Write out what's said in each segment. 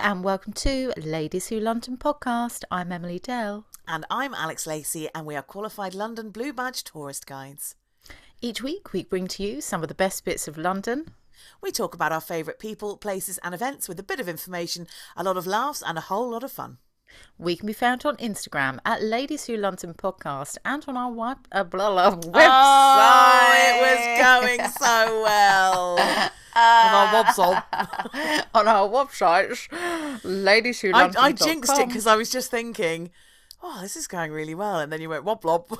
And welcome to Ladies Who London Podcast. I'm Emily Dell. And I'm Alex Lacey, and we are qualified London Blue Badge tourist guides. Each week we bring to you some of the best bits of London. We talk about our favourite people, places and events with a bit of information, a lot of laughs and a whole lot of fun. We can be found on Instagram at Ladies Who London Podcast and on our website. Oh, it was going so well. On our website, Ladies Who London. I jinxed it because I was just thinking, oh, this is going really well. And then you went, wop, wop.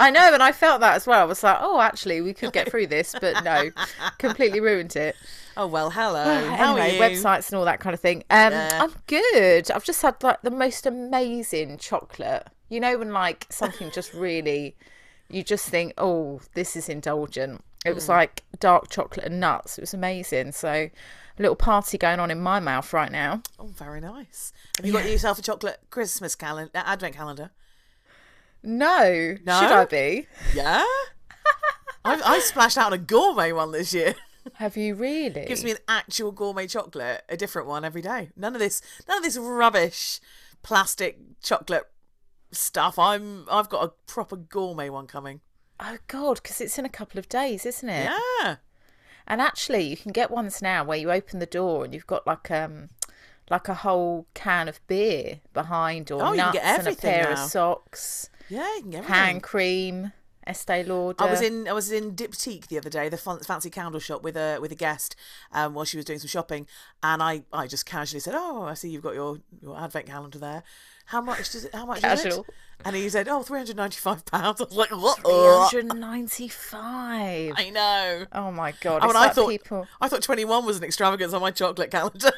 I know, and I felt that as well. I was like, oh, actually, we could get through this, but no, completely ruined it. Oh, well, hello. How anyway, are you? Websites and all that kind of thing. Yeah. I'm good. I've just had like the most amazing chocolate. You know, when like something just really, you just think, oh, this is indulgent. It was like dark chocolate and nuts. It was amazing. So a little party going on in my mouth right now. Oh, very nice. Have you got yourself a chocolate Christmas calendar, advent calendar? No. Should I be? Yeah. I splashed out on a gourmet one this year. Have you really? Gives me an actual gourmet chocolate, a different one every day. None of this rubbish plastic chocolate stuff. I've got a proper gourmet one coming. Oh, God, because it's in a couple of days, isn't it? Yeah. And actually, you can get ones now where you open the door and you've got like a whole can of beer behind, or nuts and a pair of socks. Yeah, you can get everything. Hand cream, Estee Lauder. I was in Diptyque the other day, the fancy candle shop, with a guest while she was doing some shopping. And I just casually said, oh, I see you've got your advent calendar there. How much Casual. Is it? And he said, oh, £395. I was like, what? £395. I know. Oh, my God. I thought 21 was an extravagance on my chocolate calendar.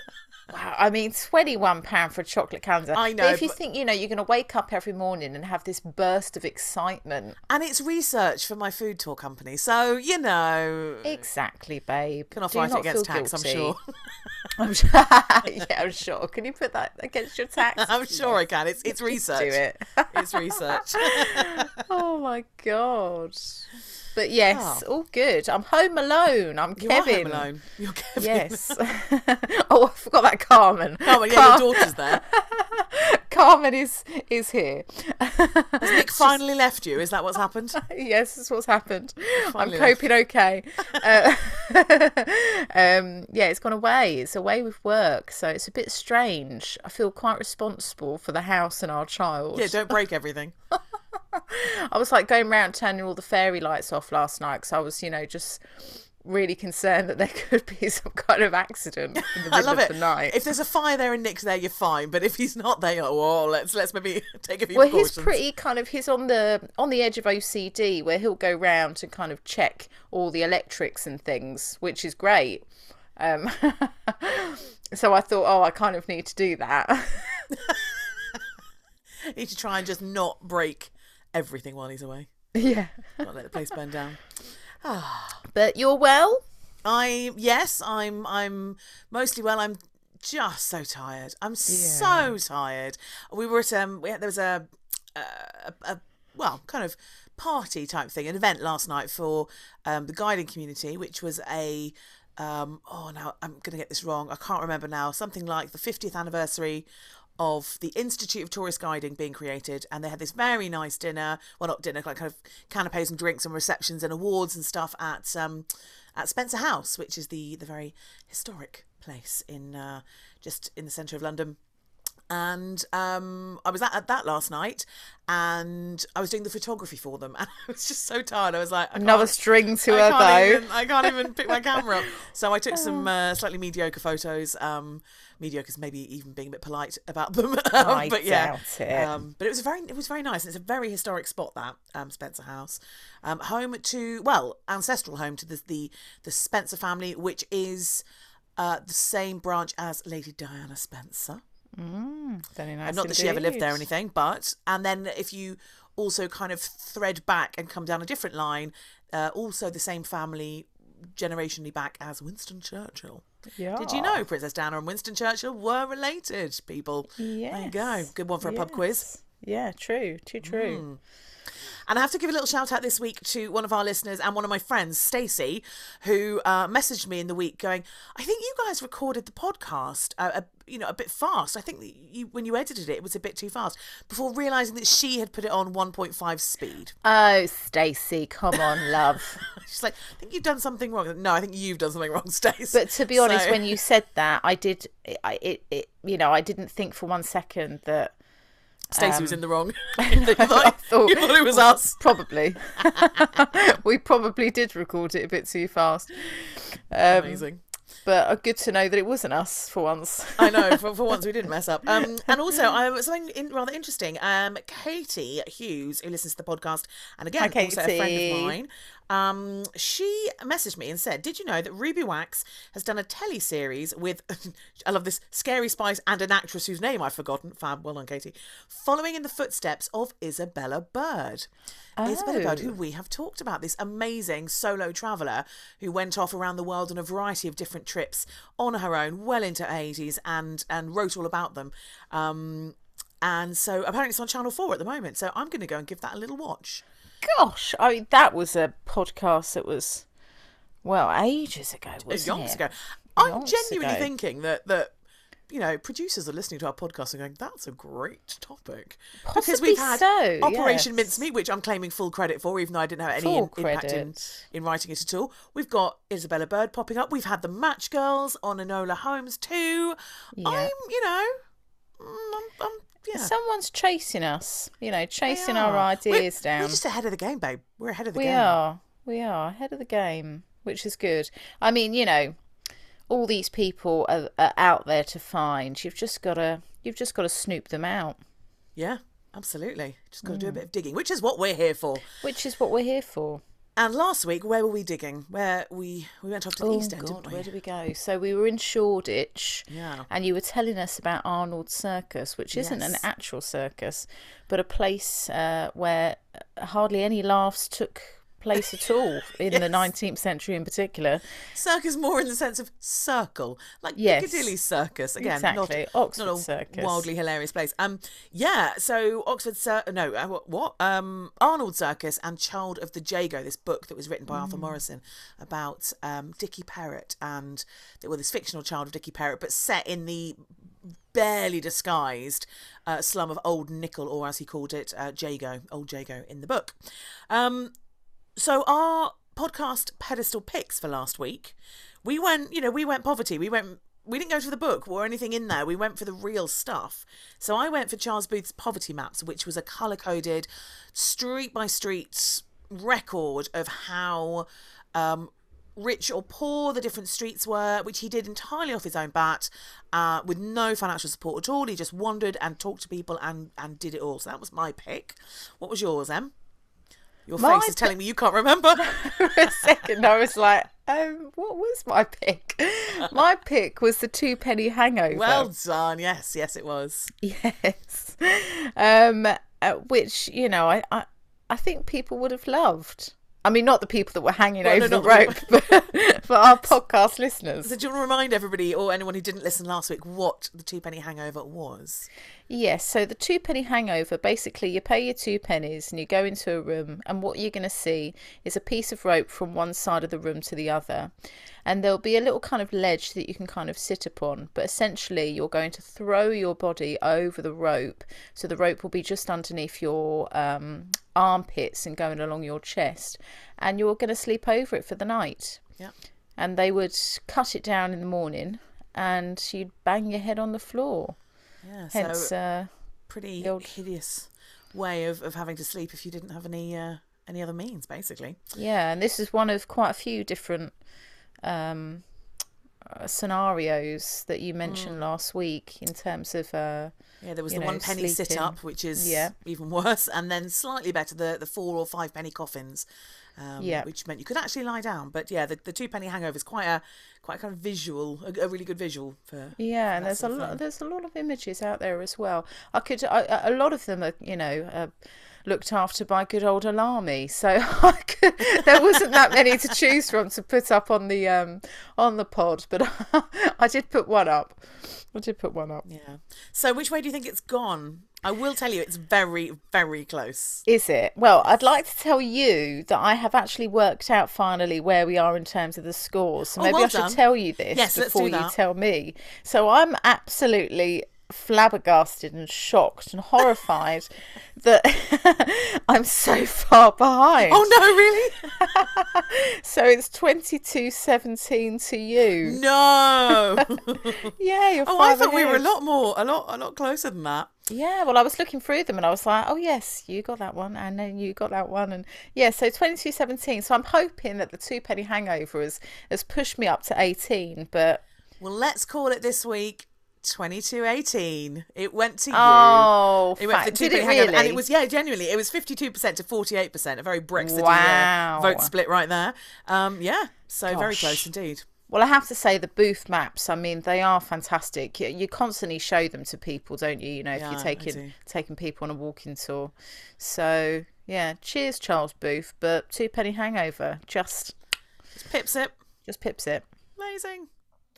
Wow. I mean, £21 for a chocolate calendar. I know. But if you think, you know, you're going to wake up every morning and have this burst of excitement. And it's research for my food tour company. So, you know. Exactly, babe. Can I fight it against tax, guilty. I'm sure. I'm sure. Can you put that against your tax? I'm sure I can. It's research. Do it. It's research. Oh my God. But yes, all good. I'm home alone. You are home alone. You're Kevin. Yes. Oh, I forgot about Carmen. Carmen, yeah, your daughter's there. Carmen is here. Has Nick finally left you? Is that what's happened? Yes, that's what's happened. I'm coping okay. Yeah, it's gone away. It's away with work, so it's a bit strange. I feel quite responsible for the house and our child. Yeah, don't break everything. I was like going round turning all the fairy lights off last night because I was, you know, just really concerned that there could be some kind of accident in the middle of the night. If there's a fire there and Nick's there, you're fine. But if he's not there, let's maybe take a few precautions. Well, he's on the edge of OCD where he'll go round to kind of check all the electrics and things, which is great. So I thought, I kind of need to do that. You need to try and just not break everything while he's away. Yeah. Not let the place burn down. But you're well? I'm mostly well. I'm just so tired. So tired. We were at there was a kind of party type thing, an event last night for the guiding community, which was a now I'm going to get this wrong. I can't remember now. Something like the 50th anniversary of the Institute of Tourist Guiding being created, and they had this very nice dinner, well, not dinner, like kind of canapes and drinks and receptions and awards and stuff at Spencer House, which is the very historic place in just in the centre of London. And I was at that last night, and I was doing the photography for them, and I was just so tired. I was like, another string to her bow. I can't even pick my camera up. So I took some slightly mediocre photos. Mediocre is maybe even being a bit polite about them. But yeah, doubt it. But it was very nice. And it's a very historic spot, that Spencer House, home to ancestral home to the Spencer family, which is the same branch as Lady Diana Spencer. Very nice. Not that she ever lived there or anything, but and then if you also kind of thread back and come down a different line, also the same family generationally back as Winston Churchill. Yeah. Did you know Princess Diana and Winston Churchill were related people? Yes. There you go. Good one for a pub quiz. Yeah, true. Too true. And I have to give a little shout out this week to one of our listeners and one of my friends, Stacey, who messaged me in the week going, I think you guys recorded the podcast a bit fast. I think that when you edited it, it was a bit too fast, before realising that she had put it on 1.5 speed. Oh, Stacey, come on, love. She's like, I think you've done something wrong. No, I think you've done something wrong, Stacey. But to be honest, when you said that, I didn't think for one second that Stacey was in the wrong. You thought it was us. Probably. We probably did record it a bit too fast. Amazing. But good to know that it wasn't us for once. I know, for once we didn't mess up. And also, something rather interesting. Katie Hughes, who listens to the podcast, and again, also a friend of mine, she messaged me and said, did you know that Ruby Wax has done a teleseries with, I love this, Scary Spice and an actress whose name I've forgotten. Fab, well done, Katie. Following in the footsteps of Isabella Bird. Oh. Isabella Bird, who we have talked about, this amazing solo traveller who went off around the world on a variety of different trips on her own, well into her 80s, and wrote all about them. And so apparently it's on Channel 4 at the moment. So I'm going to go and give that a little watch. Gosh, I mean, that was a podcast that was, ages ago, wasn't it? Years ago. I'm genuinely thinking that producers are listening to our podcast and going, that's a great topic. Possibly because we've had Operation Mincemeat, which I'm claiming full credit for, even though I didn't have any impact in writing it at all. We've got Isabella Bird popping up. We've had the Match Girls on Enola Holmes too. Yeah. I'm yeah. Someone's chasing us, chasing our ideas down. We're just ahead of the game, babe. We're ahead of the game. We are ahead of the game, which is good. I mean, all these people are out there to find. You've just got to snoop them out. Yeah, absolutely. Just got to do a bit of digging, which is what we're here for. And last week, where were we digging? Where we went off to the East End, didn't we? Where did we go? So we were in Shoreditch, and you were telling us about Arnold Circus, which isn't an actual circus, but a place where hardly any laughs took place at all in the 19th century in particular. Circus more in the sense of circle, like Piccadilly Circus. Again, exactly. Oxford Circus. Not a wildly hilarious place. So Oxford Circus, Arnold Circus and Child of the Jago, this book that was written by Arthur Morrison about Dickie Parrot, and there were this fictional child of Dickie Parrot, but set in the barely disguised slum of Old Nichol, or as he called it, Jago, Old Jago in the book. So our podcast pedestal picks for last week, we went poverty. We didn't go for the book or anything in there. We went for the real stuff. So I went for Charles Booth's Poverty Maps, which was a colour-coded, street-by-street record of how rich or poor the different streets were, which he did entirely off his own bat, with no financial support at all. He just wandered and talked to people and did it all. So that was my pick. What was yours, Em? Your face is telling me you can't remember. For a second, I was like, what was my pick? My pick was the £2 Hangover. Well done. Yes, it was. Yes. Which, I think people would have loved. I mean, not the people that were hanging over the rope, but our podcast listeners. So do you want to remind everybody or anyone who didn't listen last week what the £2 Hangover was? Yes, so the £2 hangover, basically you pay your £2 and you go into a room, and what you're going to see is a piece of rope from one side of the room to the other. and there'll be a little kind of ledge that you can kind of sit upon, but essentially you're going to throw your body over the rope, so the rope will be just underneath your armpits and going along your chest, and you're going to sleep over it for the night. Yeah. And they would cut it down in the morning and you'd bang your head on the floor. Yeah, hence, so pretty hideous way of having to sleep if you didn't have any other means, basically. Yeah, and this is one of quite a few different scenarios that you mentioned last week in terms of there was the one penny sleeping. Sit up, which is even worse, and then slightly better the 4 or 5 penny coffins, which meant you could actually lie down. But the 2 penny hangover is quite a kind of visual, a really good visual for and there's a lot of images out there as well. A lot of them are looked after by good old Alamy, so there wasn't that many to choose from to put up on the pod, but I did put one up. Yeah. So which way do you think it's gone? I will tell you, it's very, very close. Is it? Well, I'd like to tell you that I have actually worked out finally where we are in terms of the scores. So should tell you this before you tell me. So I'm absolutely flabbergasted and shocked and horrified that I'm so far behind. Oh no, really? So it's 22-17 to you. No. Yeah, you're I thought we were a lot closer than that. Yeah, well, I was looking through them and I was like, oh yes, you got that one, and then you got that one, and yeah, so 22-17. So I'm hoping that the 2 penny hangover has pushed me up to 18, but well, let's call it this week 22-18. It went to you. Oh, it went to the 2 penny hangover, really? And it was genuinely, it was 52% to 48%, a very Brexit vote split right there. So very close indeed. Well, I have to say the booth maps, I mean, they are fantastic. You constantly show them to people, don't you? You know, if you're taking people on a walking tour. So yeah, cheers, Charles Booth. But 2 penny hangover just pips it. Amazing.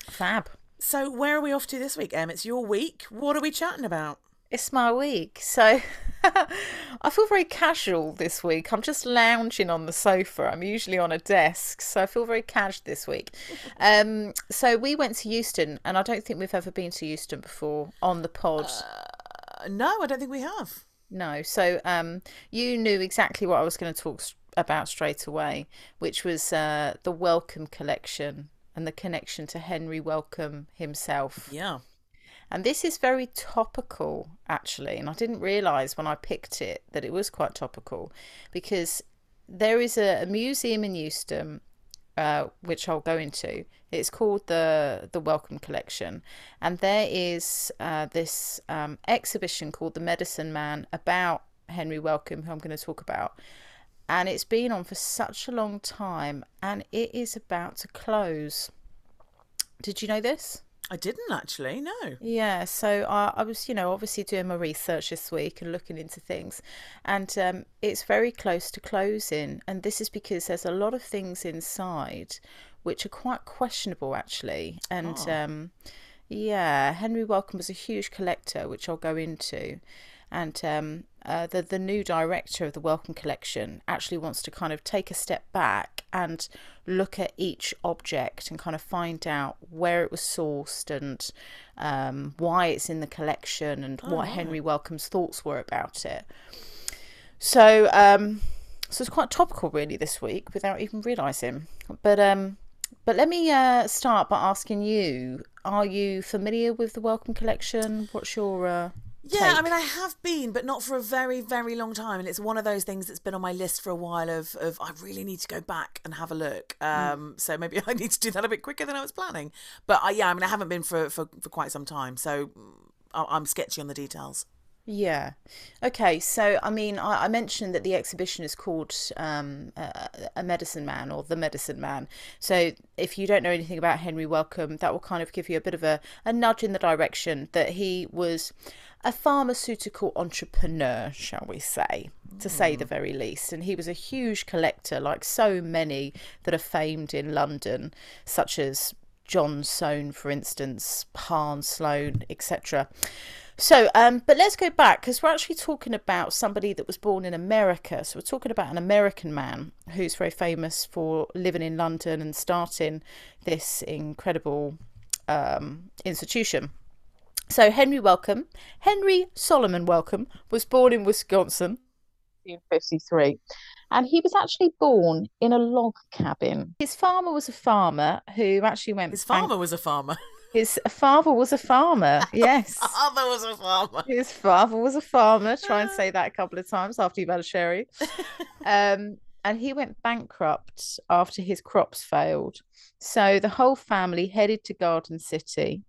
Fab. So where are we off to this week, Em? It's your week. What are we chatting about? It's my week. So I feel very casual this week. I'm just lounging on the sofa. I'm usually on a desk. So I feel very casual this week. So we went to Euston, and I don't think we've ever been to Euston before on the pod. No, I don't think we have. No. So you knew exactly what I was going to talk about straight away, which was the Wellcome Collection and the connection to Henry Wellcome himself. Yeah. And this is very topical, actually. And I didn't realise when I picked it that it was quite topical, because there is a museum in Euston, which I'll go into. It's called the Wellcome Collection. And there is this exhibition called The Medicine Man about Henry Wellcome, who I'm going to talk about. And it's been on for such a long time, and it is about to close. Did you know this? I didn't actually, no. Yeah, so I was, obviously doing my research this week and looking into things. And it's very close to closing. And this is because there's a lot of things inside which are quite questionable, actually. And Henry Wellcome was a huge collector, which I'll go into. And the new director of the Wellcome Collection actually wants to kind of take a step back and look at each object and kind of find out where it was sourced and why it's in the collection and what Henry Wellcome's thoughts were about it. So so it's quite topical really this week without even realising. But let me start by asking you, are you familiar with the Wellcome Collection? What's your... Yeah, I mean, I have been, but not for a very, very long time. And it's one of those things that's been on my list for a while of I really need to go back and have a look. So maybe I need to do that a bit quicker than I was planning. But I haven't been for quite some time. So I'm sketchy on the details. Yeah. Okay. So, I mean, I mentioned that the exhibition is called A Medicine Man, or The Medicine Man. So if you don't know anything about Henry Wellcome, that will kind of give you a bit of a nudge in the direction that he was a pharmaceutical entrepreneur, shall we say, to say the very least. And he was a huge collector, like so many that are famed in London, such as John Soane, for instance, Parn Sloane, etc. So, but let's go back, because we're actually talking about somebody that was born in America. So we're talking about an American man who's very famous for living in London and starting this incredible institution. So Henry Solomon Wellcome, was born in Wisconsin in 1953. And he was actually born in a log cabin. His father was a farmer, yes. His father was a farmer. Try and say that a couple of times after you've had a sherry. And he went bankrupt after his crops failed. So the whole family headed to Garden City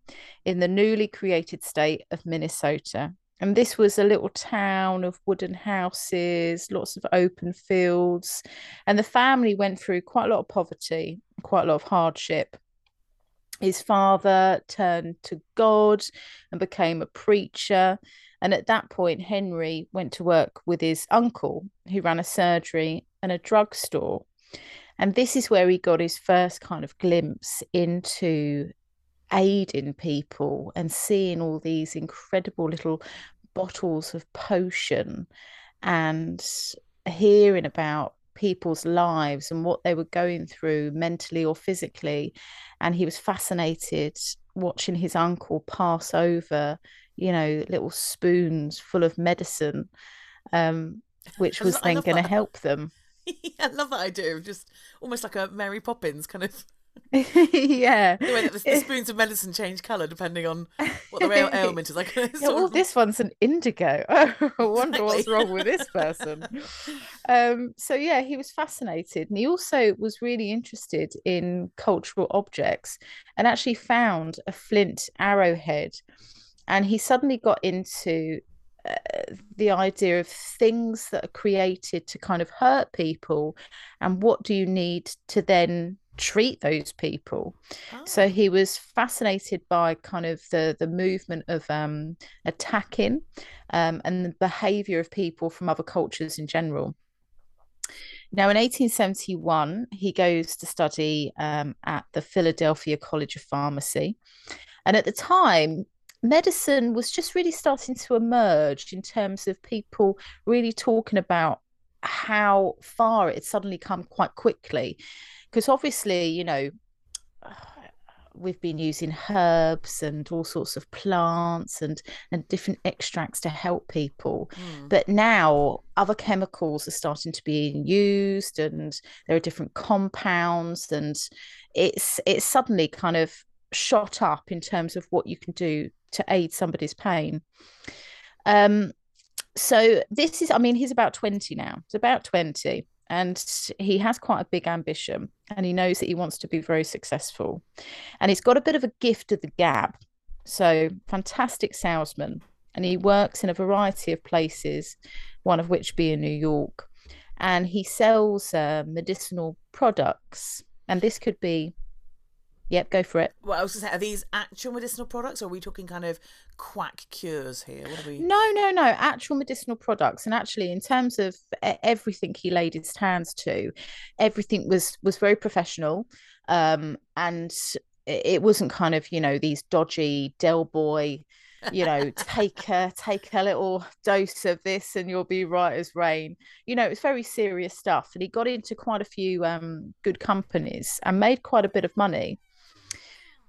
in the newly created state of Minnesota. And this was a little town of wooden houses, lots of open fields. And the family went through quite a lot of poverty, quite a lot of hardship. His father turned to God and became a preacher. And at that point, Henry went to work with his uncle, who ran a surgery and a drugstore. And this is where he got his first kind of glimpse into aiding people and seeing all these incredible little bottles of potion and hearing about people's lives and what they were going through mentally or physically. And he was fascinated watching his uncle pass over, you know, little spoons full of medicine, which was then going to help them. I love that idea of just almost like a Mary Poppins kind of yeah, anyway, the spoons of medicine change colour depending on what the real ailment is. Like, this one's an indigo. Oh, I wonder what's wrong with this person. So yeah, he was fascinated, and he also was really interested in cultural objects, and actually found a flint arrowhead, and he suddenly got into the idea of things that are created to kind of hurt people, and what do you need to then treat those people. So he was fascinated by kind of the movement of attacking and the behavior of people from other cultures in general. Now in 1871 he goes to study at the Philadelphia College of Pharmacy, and at the time medicine was just really starting to emerge in terms of people really talking about how far it had suddenly come quite quickly. Because obviously, you know, we've been using herbs and all sorts of plants and different extracts to help people. But now other chemicals are starting to be used, and there are different compounds, and it's suddenly kind of shot up in terms of what you can do to aid somebody's pain. So this is, I mean, he's about 20 now. It's about 20. And he has quite a big ambition, and he knows that he wants to be very successful. And he's got a bit of a gift of the gab. So fantastic salesman. And he works in a variety of places, one of which being New York. And he sells medicinal products. And this could be, yep, go for it. Well, I was going to say, are these actual medicinal products, or are we talking kind of quack cures here? What are we... No, actual medicinal products. And actually, in terms of everything he laid his hands to, everything was very professional. And it wasn't kind of, you know, these dodgy Del Boy, you know, take a little dose of this and you'll be right as rain. You know, it's very serious stuff. And he got into quite a few good companies and made quite a bit of money.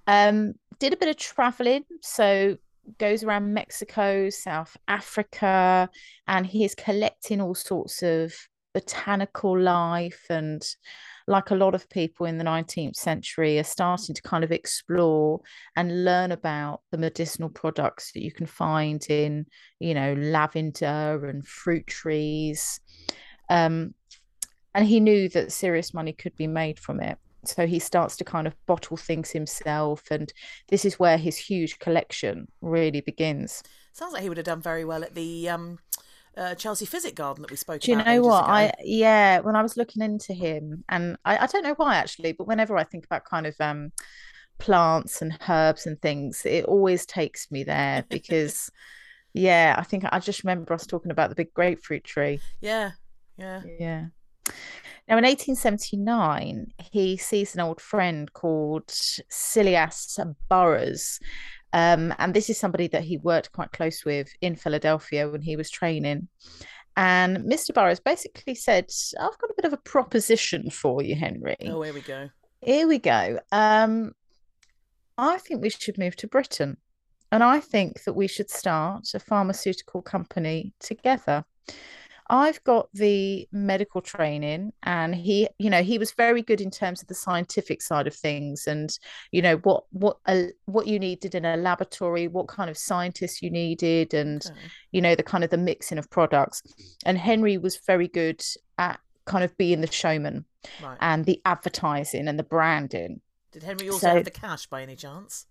Did a bit of traveling, so goes around Mexico, South Africa, and he is collecting all sorts of botanical life, and like a lot of people in the 19th century are starting to kind of explore and learn about the medicinal products that you can find in, you know, lavender and fruit trees. And he knew that serious money could be made from it. So he starts to kind of bottle things himself, and this is where his huge collection really begins. Sounds like he would have done very well at the Chelsea Physic Garden that we spoke about. Do you know what? When I was looking into him, and I don't know why actually, but whenever I think about kind of plants and herbs and things, it always takes me there because, yeah, I think I just remember us talking about the big grapefruit tree. Yeah. Now, in 1879, he sees an old friend called Silas Burroughs. And this is somebody that he worked quite close with in Philadelphia when he was training. And Mr. Burroughs basically said, I've got a bit of a proposition for you, Henry. Oh, here we go. Here we go. I think we should move to Britain. And I think that we should start a pharmaceutical company together. I've got the medical training, and he, you know, he was very good in terms of the scientific side of things, and, you know, what you needed in a laboratory, what kind of scientists you needed, and, you know, the kind of the mixing of products. And Henry was very good at kind of being the showman, right, and the advertising and the branding. Did Henry also have the cash by any chance?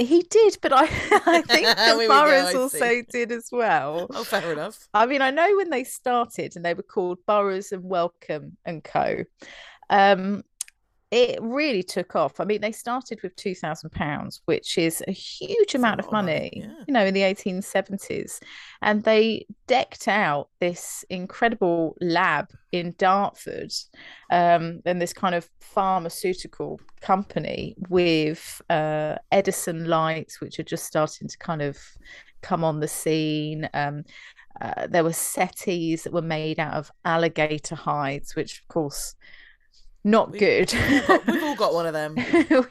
He did, but I think that Burroughs also did as well. Oh, fair enough. I mean, I know when they started and they were called Burroughs and Wellcome and Co. It really took off. I mean, they started with £2,000, which is a huge amount of money, you know, in the 1870s. And they decked out this incredible lab in Dartford, and this kind of pharmaceutical company with Edison lights, which are just starting to kind of come on the scene. There were settees that were made out of alligator hides, which, of course, not good. We've all got one of them.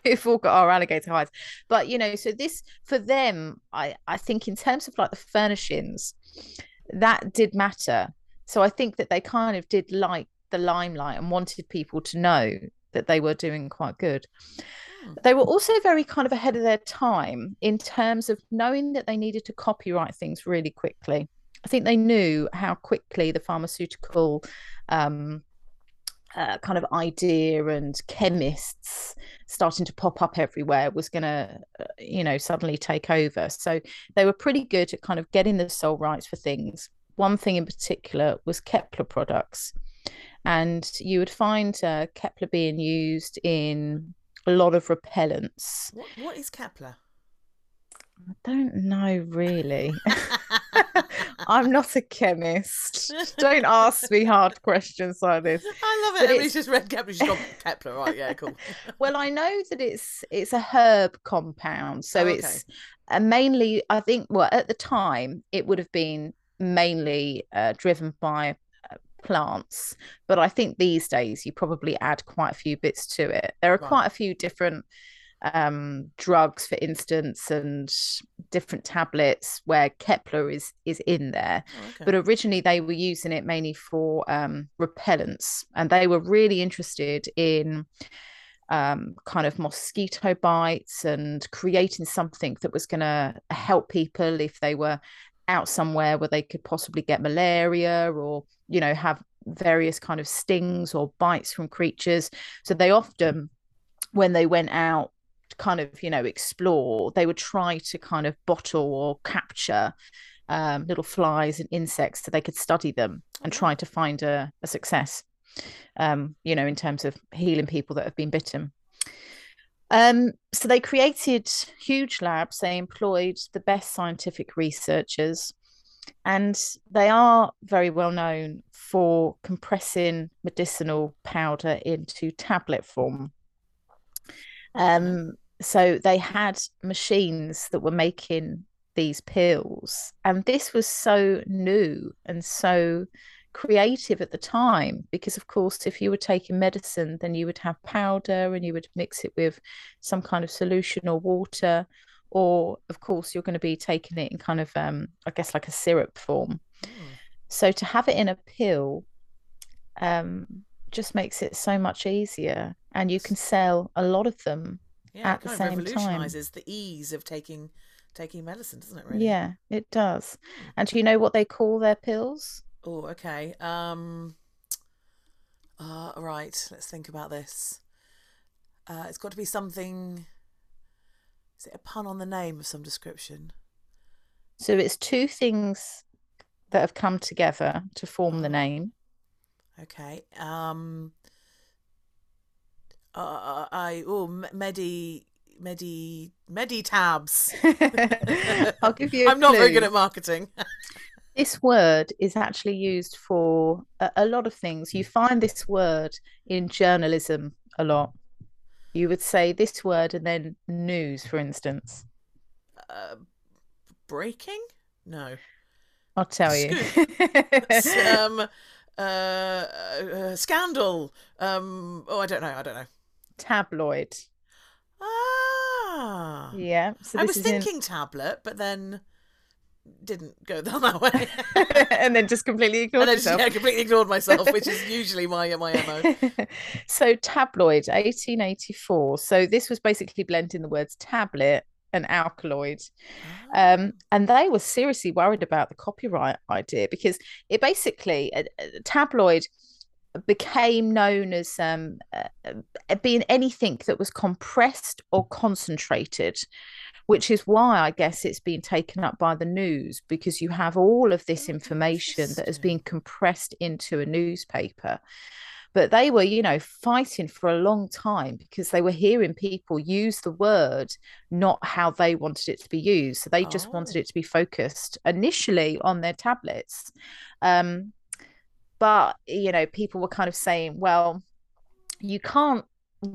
We've all got our alligator hides. But, you know, so this, for them, I think in terms of like the furnishings, that did matter. So I think that they kind of did like the limelight and wanted people to know that they were doing quite good. They were also very kind of ahead of their time in terms of knowing that they needed to copyright things really quickly. I think they knew how quickly the pharmaceutical kind of idea and chemists starting to pop up everywhere was going to, you know, suddenly take over. So they were pretty good at kind of getting the sole rights for things. One thing in particular was Kepler products. And you would find Kepler being used in a lot of repellents. What is Kepler? I don't know, really. I'm not a chemist. Don't ask me hard questions like this. I love it. Everybody's just read Kepler. She's got Kepler, right? Yeah, cool. Well, I know that it's a herb compound, so it's mainly, I think, well, at the time it would have been mainly driven by plants, but I think these days you probably add quite a few bits to it. There are quite a few different drugs, for instance, and different tablets where Kepler is in there. But originally they were using it mainly for repellents, and they were really interested in kind of mosquito bites and creating something that was going to help people if they were out somewhere where they could possibly get malaria, or, you know, have various kind of stings or bites from creatures. So they often, when they went out to kind of, you know, explore, they would try to kind of bottle or capture little flies and insects so they could study them and try to find a success, you know, in terms of healing people that have been bitten. So they created huge labs. They employed the best scientific researchers, and they are very well known for compressing medicinal powder into tablet form. So they had machines that were making these pills, and this was so new and so creative at the time, because of course if you were taking medicine then you would have powder and you would mix it with some kind of solution or water, or of course you're going to be taking it in kind of I guess like a syrup form. So to have it in a pill just makes it so much easier, and you can sell a lot of them at the same time. It revolutionizes the ease of taking medicine, doesn't it, really? Yeah, it does. And do you know what they call their pills? Oh, okay. Right, let's think about this. It's got to be something. Is it a pun on the name of some description? So it's two things that have come together to form the name. Okay. Medi tabs. I'll give you a clue. I'm not very good at marketing. This word is actually used for a lot of things. You find this word in journalism a lot. You would say this word and then news, for instance. Breaking? No. I'll tell Scoop. You. Scandal. I don't know. Tabloid. Ah. Yeah. So I was thinking tablet, but then didn't go down that way. And then just completely ignored myself. Yeah, completely ignored myself, which is usually my MO. So tabloid, 1884. So this was basically blending the words tablet and alkaloid. And they were seriously worried about the copyright idea, because it basically, tabloid became known as being anything that was compressed or concentrated, which is why I guess it's been taken up by the news, because you have all of this information that has been compressed into a newspaper. But they were, you know, fighting for a long time because they were hearing people use the word not how they wanted it to be used. So they just wanted it to be focused initially on their tablets. But, you know, people were kind of saying, well, you can't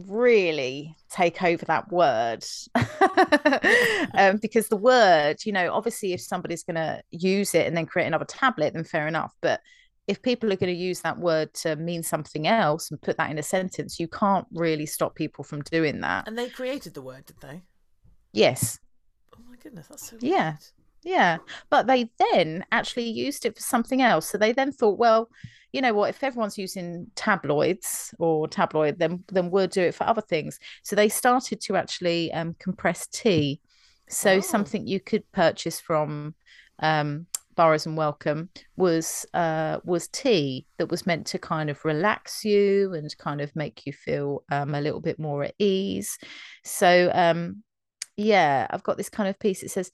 really take over that word because the word, you know, obviously if somebody's going to use it and then create another tablet, then fair enough. But if people are going to use that word to mean something else and put that in a sentence, you can't really stop people from doing that. And they created the word, did they? Yes. Oh, my goodness. That's so weird. Yeah. Yeah, but they then actually used it for something else. So they then thought, well, you know what, if everyone's using tabloids or tabloid, then we'll do it for other things. So they started to actually compress tea. So something you could purchase from Burroughs and Wellcome was tea that was meant to kind of relax you and kind of make you feel a little bit more at ease. So, yeah, I've got this kind of piece. It says...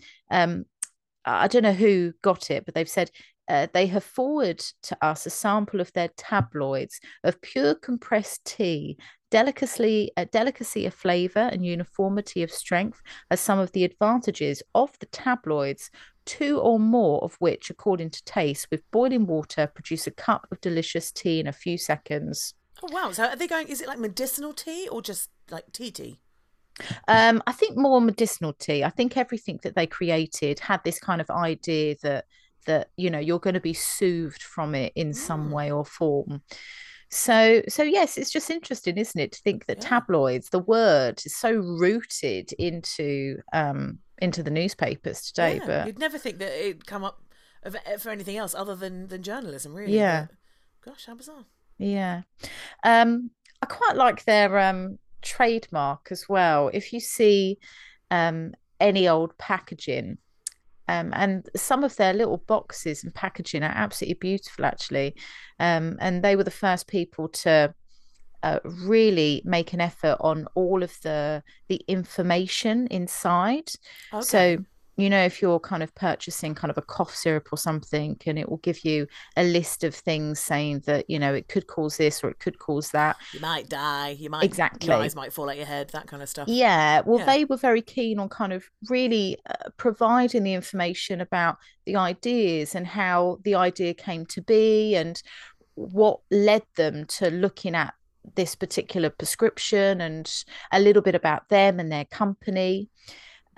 I don't know who got it, but they've said they have forwarded to us a sample of their tabloids of pure compressed tea, delicacy of flavour and uniformity of strength are some of the advantages of the tabloids, two or more of which, according to taste, with boiling water, produce a cup of delicious tea in a few seconds. Oh, wow. So are they going, is it like medicinal tea or just like tea? I think more medicinal tea. I think everything that they created had this kind of idea that you know, you're going to be soothed from it in some way or form. So yes, it's just interesting, isn't it, to think that tabloids, the word, is so rooted into the newspapers today. Yeah, but you'd never think that it'd come up for anything else other than journalism, really. Yeah. But, gosh, how bizarre. Yeah. I quite like their trademark as well. If you see any old packaging, and some of their little boxes and packaging are absolutely beautiful, actually. And they were the first people to really make an effort on all of the information inside. Okay. So, you know, if you're kind of purchasing kind of a cough syrup or something, and it will give you a list of things saying that, you know, it could cause this or it could cause that. You might die. You might, exactly. Your eyes might fall out your head, that kind of stuff. Yeah. Well, they were very keen on kind of really providing the information about the ideas and how the idea came to be and what led them to looking at this particular prescription and a little bit about them and their company.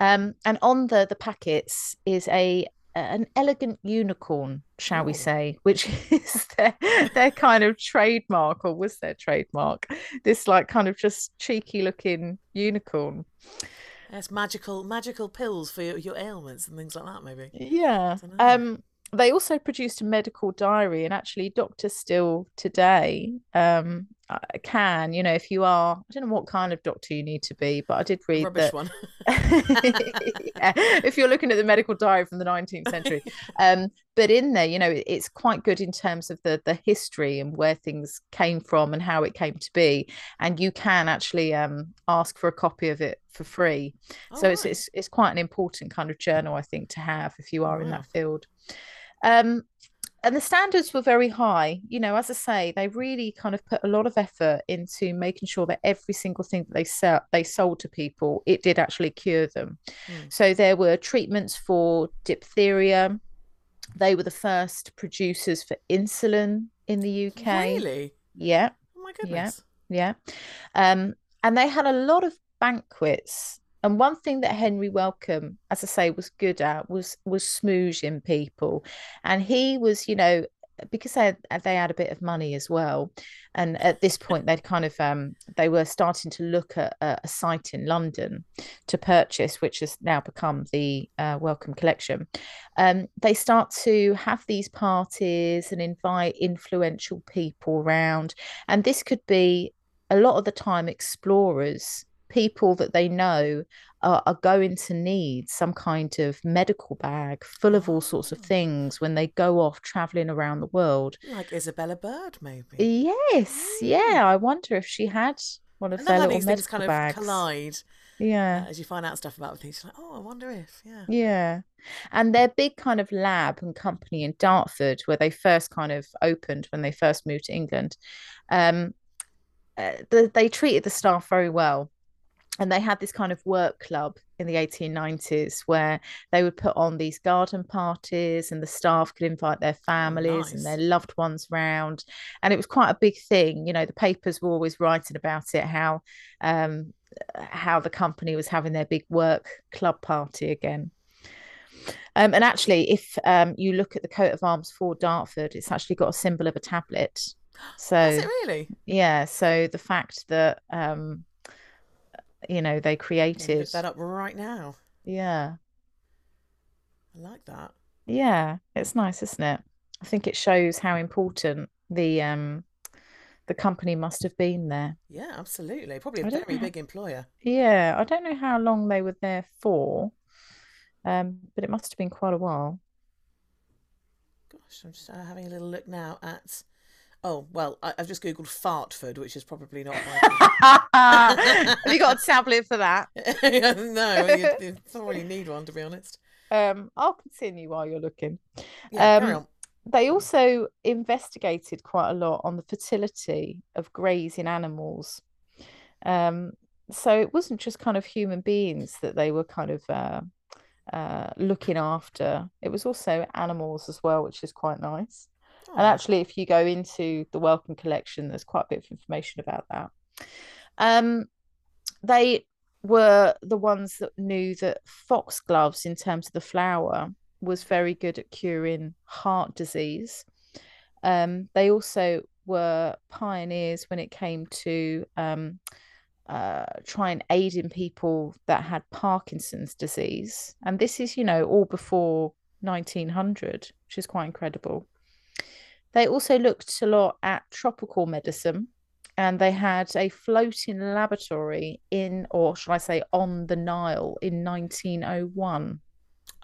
And on the packets is an elegant unicorn, shall we say, which is their kind of trademark, or was their trademark, this like kind of just cheeky looking unicorn. That's magical pills for your ailments and things like that, maybe. Yeah. They also produced a medical diary, and actually doctors still today can, you know, if you are, I don't know what kind of doctor you need to be, but I did read that one. If you're looking at the medical diary from the 19th century, but in there, you know, it's quite good in terms of the history and where things came from and how it came to be, and you can actually ask for a copy of it for free. It's quite an important kind of journal, I think, to have if you are in that field. And the standards were very high. You know, as I say, they really kind of put a lot of effort into making sure that every single thing that they sold to people, it did actually cure them. So there were treatments for diphtheria, They were the first producers for insulin in the UK. Really? Yeah. Oh my goodness. Yeah. And they had a lot of banquets. And one thing that Henry Wellcome, as I say, was good at was smooshing people. And he was, you know, because they had a bit of money as well. And at this point, they'd kind of, they were starting to look at a site in London to purchase, which has now become the Wellcome Collection. They start to have these parties and invite influential people around. And this could be, a lot of the time, explorers, people that they know are going to need some kind of medical bag full of all sorts of things when they go off traveling around the world. Like Isabella Bird, maybe. Yes. Yeah. I wonder if she had one of their little medical bags. Kind of collide. Yeah. As you find out stuff about things, you're like, oh, I wonder if. Yeah. Yeah. And their big kind of lab and company in Dartford, where they first kind of opened when they first moved to England, they treated the staff very well. And they had this kind of work club in the 1890s where they would put on these garden parties and the staff could invite their families and their loved ones round. And it was quite a big thing. You know, the papers were always writing about it, how the company was having their big work club party again. And actually, if you look at the coat of arms for Dartford, it's actually got a symbol of a tablet. So, is it really? Yeah. So the fact that... you know, they created put that up right now. Yeah. I like that. Yeah, it's nice, isn't it? I think it shows how important the company must have been there. Yeah, absolutely. Probably a very big employer. Yeah, I don't know how long they were there for, but it must have been quite a while. Gosh, I'm just having a little look now at... Oh, well, I've just Googled Fartford, which is probably not my... Have you got a tablet for that? No, you don't really need one, to be honest. I'll continue while you're looking. Yeah, carry on. They also investigated quite a lot on the fertility of grazing animals. So it wasn't just kind of human beings that they were kind of looking after. It was also animals as well, which is quite nice. And actually, if you go into the Wellcome Collection, there's quite a bit of information about that. They were the ones that knew that foxgloves, in terms of the flower, was very good at curing heart disease. They also were pioneers when it came to trying aiding people that had Parkinson's disease. And this is, you know, all before 1900, which is quite incredible. They also looked a lot at tropical medicine, and they had a floating laboratory in, or shall I say, on the Nile in 1901.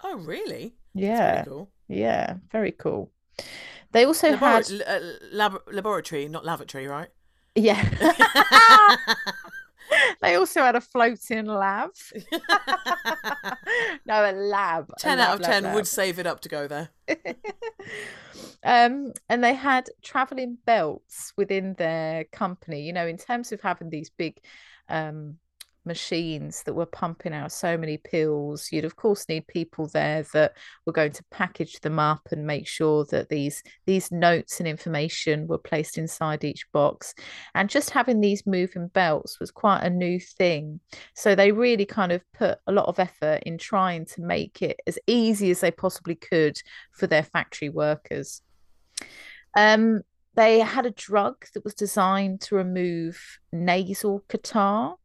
Oh, really? Yeah. That's really cool. Yeah, very cool. They also had... laboratory, not lavatory, right? Yeah. They also had a floating lab. No, a lab. 10 out of 10 would save it up to go there. And they had travelling belts within their company, you know, in terms of having these big machines that were pumping out so many pills. You'd of course need people there that were going to package them up and make sure that these notes and information were placed inside each box. And just having these moving belts was quite a new thing, so they really kind of put a lot of effort in trying to make it as easy as they possibly could for their factory workers. They had a drug that was designed to remove nasal catarrh.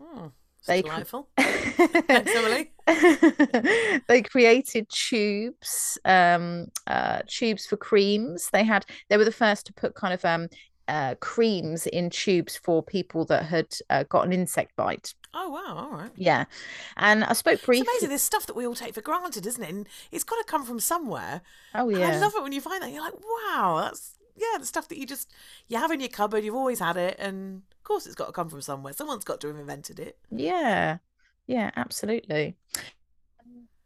Oh, they delightful. Thanks, Emily. They created tubes, tubes for creams. They were the first to put kind of creams in tubes for people that had got an insect bite. Oh, wow. All right. Yeah. And I spoke briefly. It's amazing. There's stuff that we all take for granted, isn't it? And it's got to come from somewhere. Oh, yeah. And I love it when you find that. You're like, wow, that's, yeah, the stuff that you have in your cupboard. You've always had it. And... Of course it's got to come from somewhere. Someone's got to have invented it. Yeah, absolutely.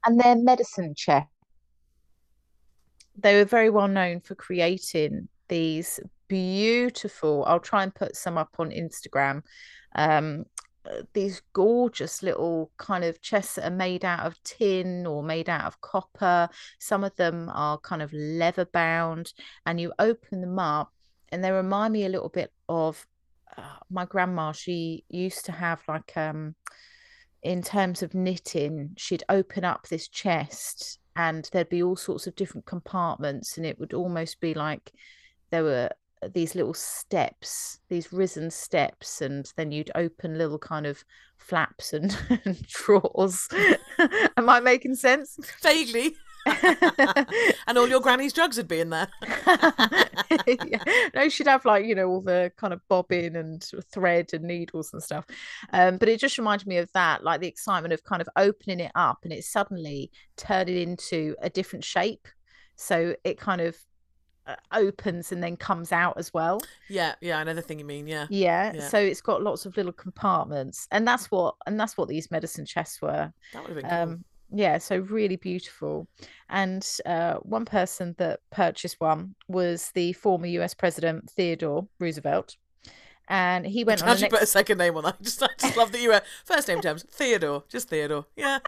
And their medicine chest, they were very well known for creating these beautiful, I'll try and put some up on Instagram, these gorgeous little kind of chests that are made out of tin or made out of copper. Some of them are kind of leather bound, and you open them up and they remind me a little bit of my grandma. She used to have like, in terms of knitting, she'd open up this chest and there'd be all sorts of different compartments, and it would almost be like there were these little steps, these risen steps, and then you'd open little kind of flaps and drawers. Am I making sense? Vaguely. And all your granny's drugs would be in there. Yeah. No, she'd have like, you know, all the kind of bobbin and thread and needles and stuff. But it just reminded me of that, like the excitement of kind of opening it up and it suddenly turning into a different shape. So it kind of opens and then comes out as well. Yeah, I know the thing you mean. Yeah. So it's got lots of little compartments, and that's what these medicine chests were. That would have been cool. Yeah, so really beautiful. And one person that purchased one was the former US President Theodore Roosevelt. And he went on. How did you put a second name on that? I just love that you were first name terms. Theodore, just Theodore. Yeah,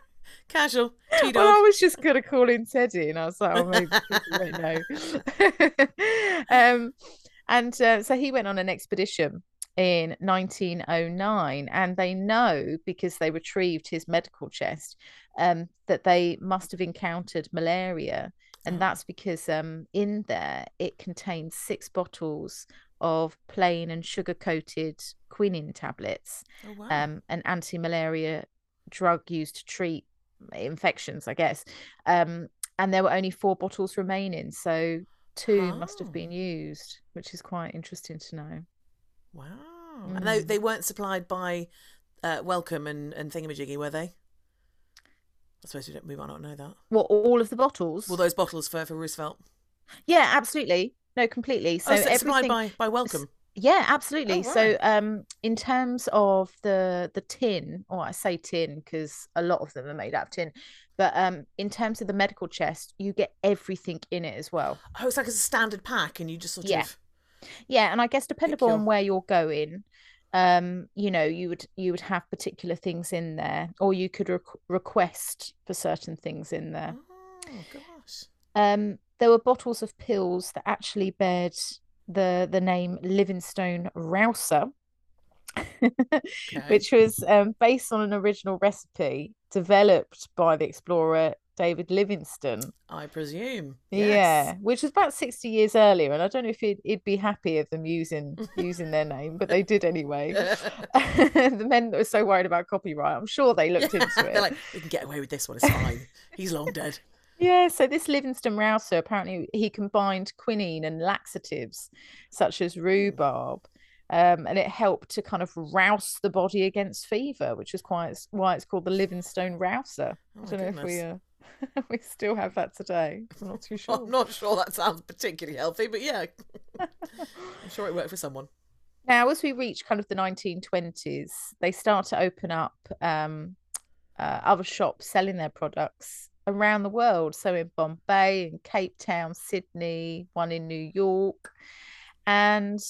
casual. T-dog. Well, I was just going to call him Teddy, and I was like, oh, maybe people don't know. So he went on an expedition in 1909, and they know, because they retrieved his medical chest, that they must have encountered malaria, and that's because in there it contains 6 bottles of plain and sugar-coated quinine tablets. Oh, wow. An anti-malaria drug used to treat infections, I guess, and there were only 4 bottles remaining, so 2 must have been used, which is quite interesting to know. Wow. Mm. And they weren't supplied by Wellcome and Thingamajiggy, were they? I suppose we might not know that. Well, all of the bottles? Well, those bottles for Roosevelt. Yeah, absolutely. No, completely. So it's supplied by Wellcome? Yeah, absolutely. Oh, right. So in terms of the tin, or I say tin because a lot of them are made out of tin, but in terms of the medical chest, you get everything in it as well. Oh, it's like a standard pack, and you just sort of... Yeah, and I guess dependable on where you're going, you know, you would have particular things in there, or you could request for certain things in there. Oh gosh! There were bottles of pills that actually bared the name Livingstone Rouser, which was based on an original recipe developed by the explorer David Livingstone, I presume. Yes. Yeah, which was about 60 years earlier, and I don't know if he'd be happy of them using their name, but they did anyway. The men that were so worried about copyright, I'm sure they looked into it. They're like, we can get away with this one, it's fine. He's long dead. Yeah, so this Livingstone Rouser, apparently he combined quinine and laxatives such as rhubarb, and it helped to kind of rouse the body against fever, which is why it's called the Livingstone Rouser. Oh, I don't know if we are... We still have that today. I'm not too sure. I'm not sure that sounds particularly healthy, but yeah. I'm sure it worked for someone. Now, as we reach kind of the 1920s, they start to open up other shops selling their products around the world. So in Bombay, in Cape Town, Sydney, one in New York. And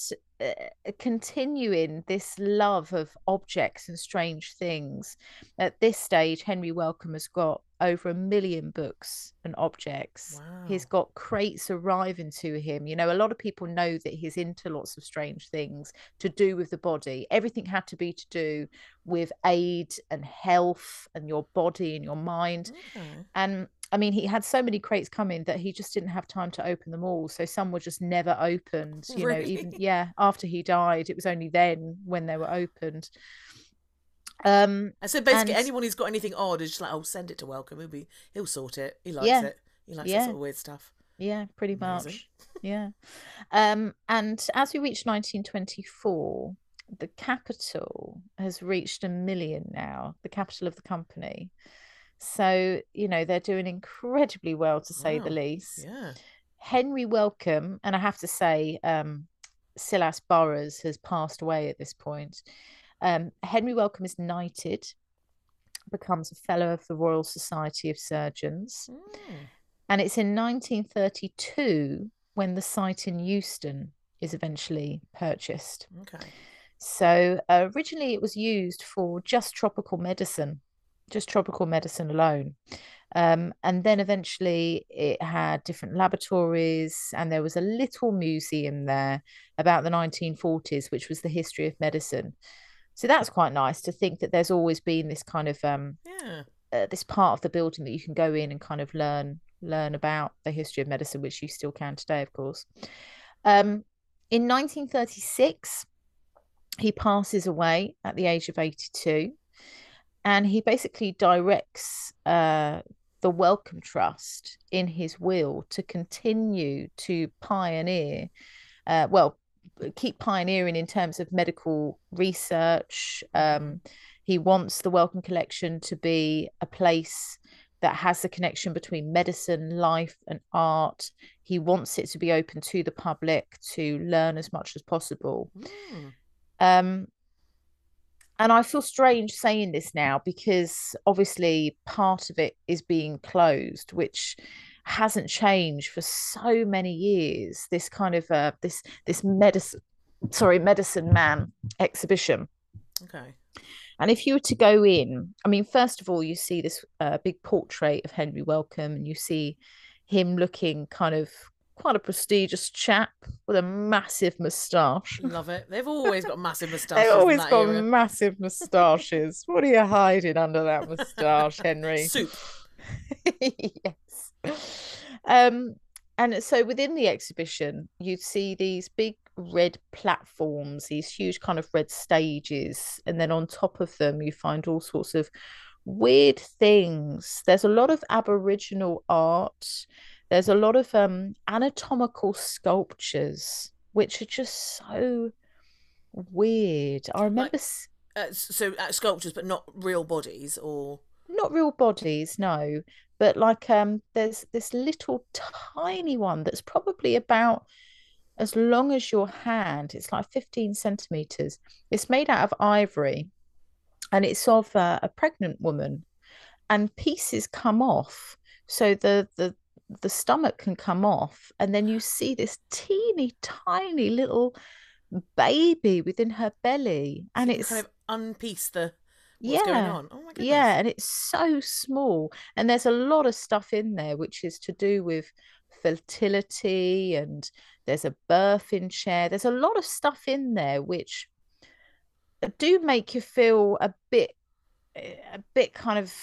continuing this love of objects and strange things, at this stage, Henry Wellcome has got over 1 million books and objects. Wow. He's got crates arriving to him. You know, a lot of people know that he's into lots of strange things to do with the body. Everything had to be to do with aid and health and your body and your mind. Okay. And I mean, he had so many crates coming that he just didn't have time to open them all. So some were just never opened, you know, even after he died. It was only then when they were opened. And so basically anyone who's got anything odd is just like, oh, send it to Wellcome. He'll sort it. He likes it. He likes that sort of weird stuff. Yeah, pretty much. Yeah. And as we reach 1924, the capital has reached 1 million now, the capital of the company. So, you know, they're doing incredibly well, to say the least. Yeah. Henry Wellcome, and I have to say, Silas Burroughs has passed away at this point. Henry Wellcome is knighted, becomes a Fellow of the Royal Society of Surgeons. Mm. And it's in 1932 when the site in Euston is eventually purchased. Okay. So originally it was used for just tropical medicine alone. And then eventually it had different laboratories, and there was a little museum there about the 1940s, which was the history of medicine. So that's quite nice to think that there's always been this kind of this part of the building that you can go in and kind of learn about the history of medicine, which you still can today, of course. In 1936, he passes away at the age of 82, and he basically directs the Wellcome Trust in his will to continue to pioneer, keep pioneering in terms of medical research. He wants the Wellcome Collection to be a place that has the connection between medicine, life and art. He wants it to be open to the public to learn as much as possible. And I feel strange saying this now, because obviously part of it is being closed, which hasn't changed for so many years. This kind of this medicine man exhibition. Okay. And if you were to go in, I mean, first of all, you see this big portrait of Henry Wellcome, and you see him looking kind of quite a prestigious chap with a massive moustache. Love it. They've always got massive moustaches. They've always got massive moustaches. What are you hiding under that moustache, Henry? Soup. Yes. And so within the exhibition, you'd see these big red platforms, these huge kind of red stages. And then on top of them, you find all sorts of weird things. There's a lot of Aboriginal art. There's a lot of anatomical sculptures, which are just so weird. I remember... Like, sculptures, but not real bodies, or...? Not real bodies, no. But like there's this little tiny one that's probably about as long as your hand. It's like 15 centimetres. It's made out of ivory, and it's of a pregnant woman, and pieces come off. So the stomach can come off, and then you see this teeny tiny little baby within her belly, and it's kind of unpiece the... What's going on? Oh my goodness. Yeah, and it's so small. And there's a lot of stuff in there which is to do with fertility, and there's a birthing chair. There's a lot of stuff in there which do make you feel a bit kind of,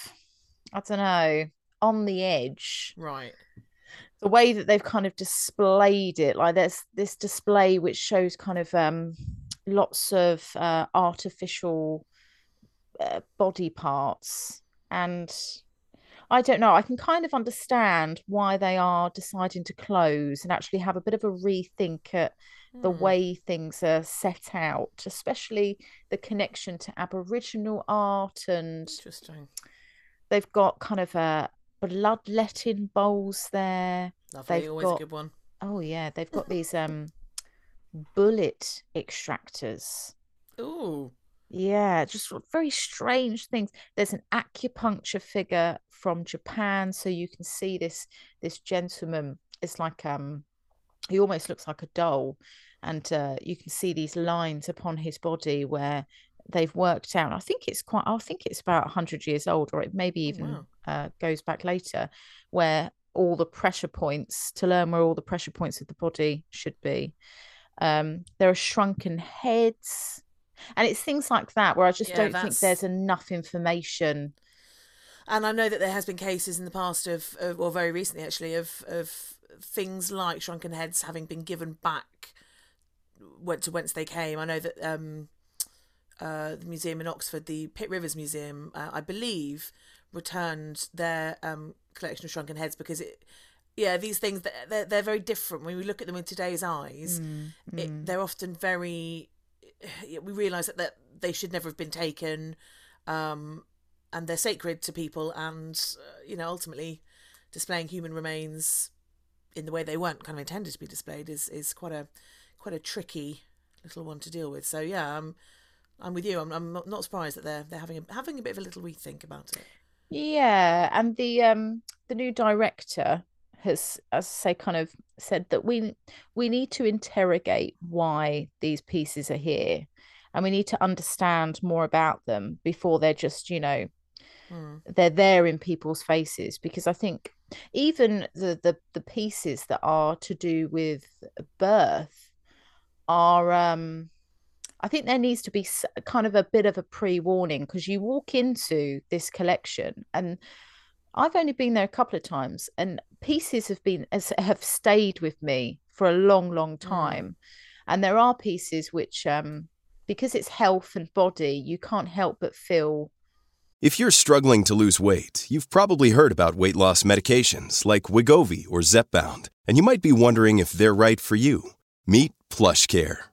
I don't know, on the edge. Right. The way that they've kind of displayed it, like there's this display which shows kind of lots of artificial body parts, and I don't know, I can kind of understand why they are deciding to close and actually have a bit of a rethink at the way things are set out, especially the connection to Aboriginal art. And interesting, they've got kind of a bloodletting bowls there. Lovely, they've always got a good one. Oh yeah, they've got these bullet extractors. Ooh. Yeah, just very strange things. There's an acupuncture figure from Japan, so you can see this gentleman. It's like he almost looks like a doll, and you can see these lines upon his body where they've worked out. I think it's about 100 years old, or it maybe even goes back later, where all the pressure points, to learn where all the pressure points of the body should be. There are shrunken heads. And it's things like that where I just don't think there's enough information. And I know that there has been cases in the past of very recently actually, of things like shrunken heads having been given back to whence they came. I know that the museum in Oxford, the Pitt Rivers Museum, I believe, returned their collection of shrunken heads because it... Yeah, these things, they're very different. When we look at them with today's eyes, they're often very... we realise that they should never have been taken, and they're sacred to people, and ultimately displaying human remains in the way they weren't kind of intended to be displayed is quite a tricky little one to deal with. So yeah, I'm with you. I'm not surprised that they're having a bit of a little rethink about it. Yeah, and the new director has, as I say, kind of said that we need to interrogate why these pieces are here, and we need to understand more about them before they're just, you know, they're there in people's faces. Because I think even the pieces that are to do with birth are, I think there needs to be kind of a bit of a pre-warning, because you walk into this collection, and I've only been there a couple of times, and pieces have stayed with me for a long, long time. And there are pieces which, because it's health and body, you can't help but feel. If you're struggling to lose weight, you've probably heard about weight loss medications like Wegovy or Zepbound, and you might be wondering if they're right for you. Meet PlushCare,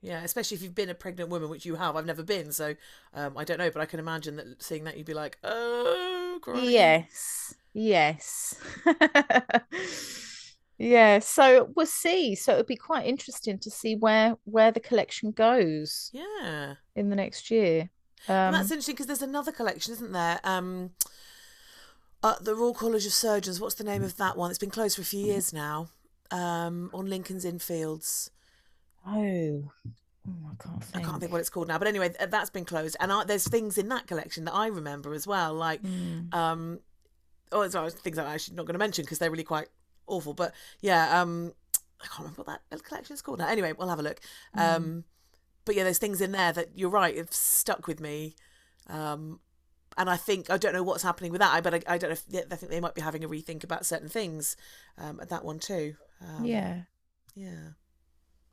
yeah, especially if you've been a pregnant woman, which you have. I've never been, so I don't know, but I can imagine that seeing that, you'd be like, oh, crying. Yes. Yeah, so we'll see. So it'll be quite interesting to see where the collection goes. Yeah, in the next year. And that's interesting, because there's another collection, isn't there? The Royal College of Surgeons. What's the name of that one? It's been closed for a few years now. On Lincoln's Inn Fields. I can't think what it's called now. But anyway, that's been closed. And there's things in that collection that I remember as well, like things that I'm actually not going to mention because they're really quite awful. But yeah, I can't remember what that collection is called now. Anyway, we'll have a look. But yeah, there's things in there that, you're right, have stuck with me. And I think, I don't know what's happening with that, but I don't know I think they might be having a rethink about certain things at that one too. Yeah.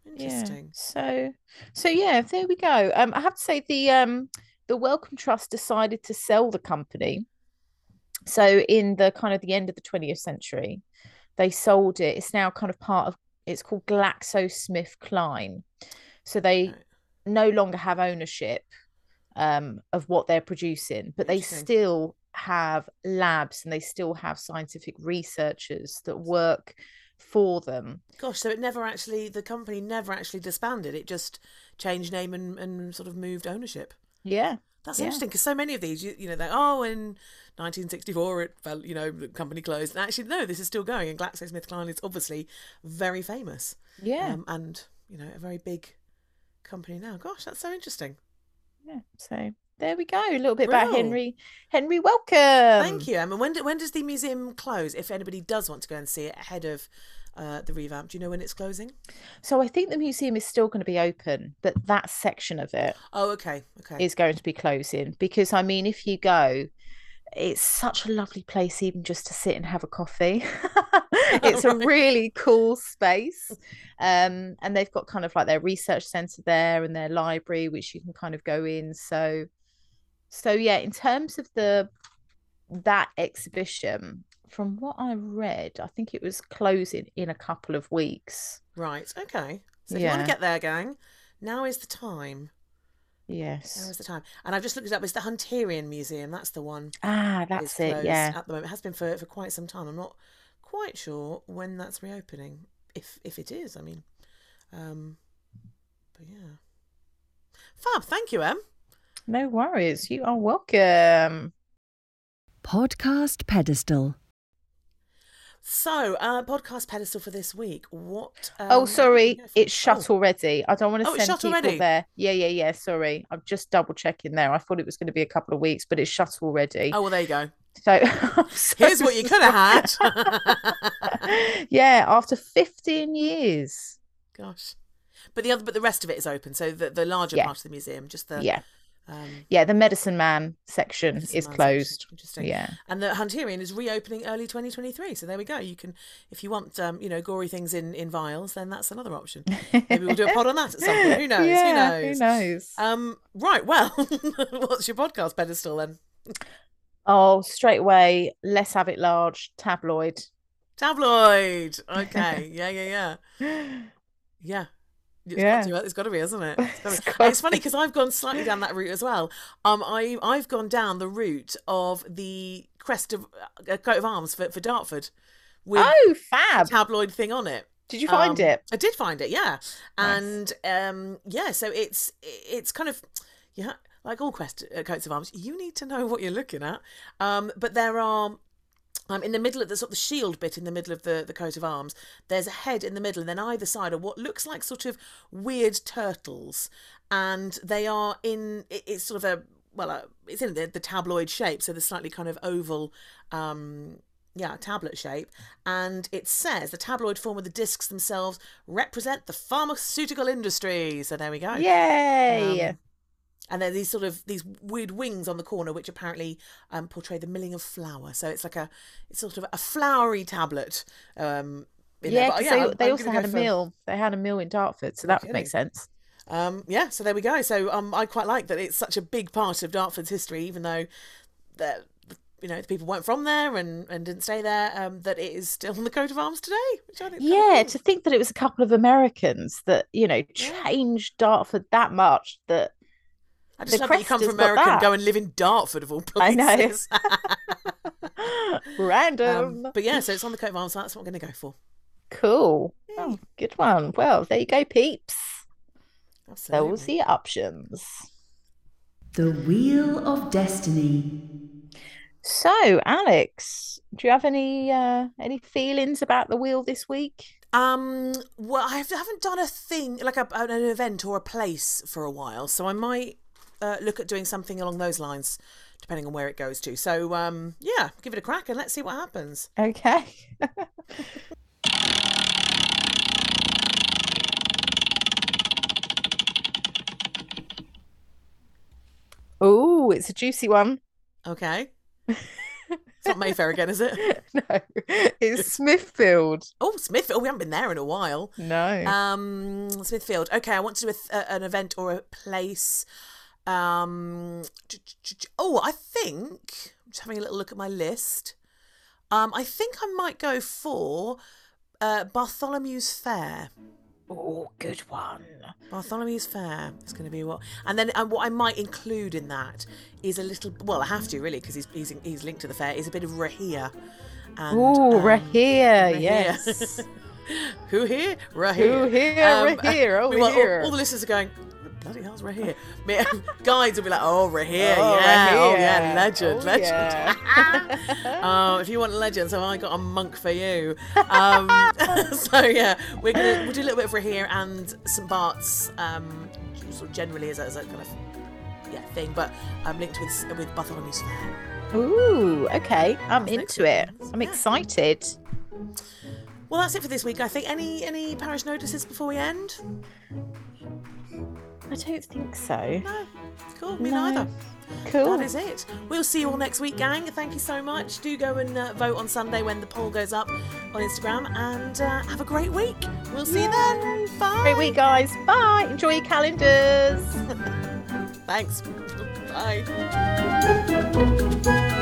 Interesting. Yeah. So yeah, there we go. I have to say the Wellcome Trust decided to sell the company. So in the kind of the end of the 20th century, they sold it. It's now kind of it's called GlaxoSmithKline. So they no longer have ownership of what they're producing, but they still have labs and they still have scientific researchers that work for them. Gosh, so the company never actually disbanded. It just changed name and sort of moved ownership. Yeah. That's interesting, because so many of these, you know, they're, in 1964 it fell, you know, the company closed. And actually, no, this is still going, and GlaxoSmithKline is obviously very famous. Yeah. And, you know, a very big company now. Gosh, that's so interesting. Yeah, so there we go. A little bit about Henry Wellcome. Thank you, Emma. When does the museum close, if anybody does want to go and see it ahead of the revamp? Do you know when it's closing? So I think the museum is still going to be open, but that section of it is going to be closing, because I mean, if you go, it's such a lovely place even just to sit and have a coffee. It's a really cool space, and they've got kind of like their research centre there and their library, which you can kind of go in. So yeah, in terms of that exhibition, from what I read, I think it was closing in a couple of weeks. Right, okay. So if you want to get there, gang, now is the time. Yes. Now is the time. And I've just looked it up. It's the Hunterian Museum. That's the one. Ah, that's it, yeah. At the moment. It has been for quite some time. I'm not quite sure when that's reopening, if it is, I mean. But yeah. Fab, thank you, Em. No worries. You are welcome. Podcast Pedestal. So, Podcast Pedestal for this week. What? It's shut already. I don't want to send people already there. Yeah. Sorry, I'm just double checking there. I thought it was going to be a couple of weeks, but it's shut already. Oh well, there you go. So here's what you could have had. Yeah, after 15 years. Gosh, but the rest of it is open. So the larger part of the museum, just the the Medicine Man section is closed. Section. Interesting. Yeah. And the Hunterian is reopening early 2023. So there we go. You can, if you want, gory things in vials, then that's another option. Maybe we'll do a pod on that at some point. Who knows? Yeah, who knows? Right. Well, what's your podcast pedestal then? Oh, straight away. Let's have it large. Tabloid. Okay. Yeah. It's got to be, hasn't it? It's funny because I've gone slightly down that route as well. I've gone down the route of the crest of a coat of arms for Dartford with a tabloid thing on it. Did you find it? I did find it, yeah. Nice. And so it's kind of like all coats of arms, you need to know what you're looking at. But there are in the middle of the sort of the shield bit in the middle of the coat of arms, there's a head in the middle, and then either side are what looks like sort of weird turtles, and they are in it's sort of it's in the tabloid shape, so the slightly kind of oval. Tablet shape, and it says the tabloid form of the discs themselves represent the pharmaceutical industry. So there we go. Yay! And there are these weird wings on the corner, which apparently portray the milling of flour. So it's like it's sort of a floury tablet. They also had a mill. They had a mill in Dartford, so that makes sense. So there we go. So I quite like that it's such a big part of Dartford's history, even though they're. The people weren't from there and didn't stay there, that it is still on the coat of arms today. Which I think to think that it was a couple of Americans that, changed Dartford that much that... I just love that you come from America and go and live in Dartford, of all places. I know. Random. So it's on the coat of arms, so that's what I'm going to go for. Cool. Yeah. Oh, good one. Well, there you go, peeps. Absolutely. Those are the options. The Wheel of Destiny. So, Alex, do you have any feelings about the wheel this week? Well, I haven't done a thing like an event or a place for a while, so I might look at doing something along those lines, depending on where it goes to. So, give it a crack and let's see what happens. Okay. Oh, it's a juicy one. Okay. It's not Mayfair again, is it? No, it's Smithfield. Oh, Smithfield. We haven't been there in a while. No. Smithfield. Okay, I want to do an event or a place. I think, I'm just having a little look at my list. I think I might go for Bartholomew's Fair. Oh, good one. Bartholomew's Fair is going to be what... And then what I might include in that is a little... Well, I have to, really, because he's linked to the fair. Is a bit of Rahere. Oh, Rahere, yes. Who here? Rahere. Who here? Rahere, over here. All the listeners are going, bloody hell's Rahere? Guides will be like, oh, Rahere, yeah. Rahere. Oh, yeah, legend. Yeah. If you want legends, have I got a monk for you? We'll do a little bit of Rahere and St Bart's, sort of generally as a kind of thing, but linked with Bartholomew's Fair. Ooh, okay, I'm into it. I'm excited. Well, that's it for this week. I think any parish notices before we end? I don't think so. No, cool. Me neither. Cool. That is it. We'll see you all next week, gang. Thank you so much. Do go and vote on Sunday when the poll goes up on Instagram, and have a great week. We'll see you then. Bye. Great week, guys. Bye. Enjoy your calendars. Thanks. Bye.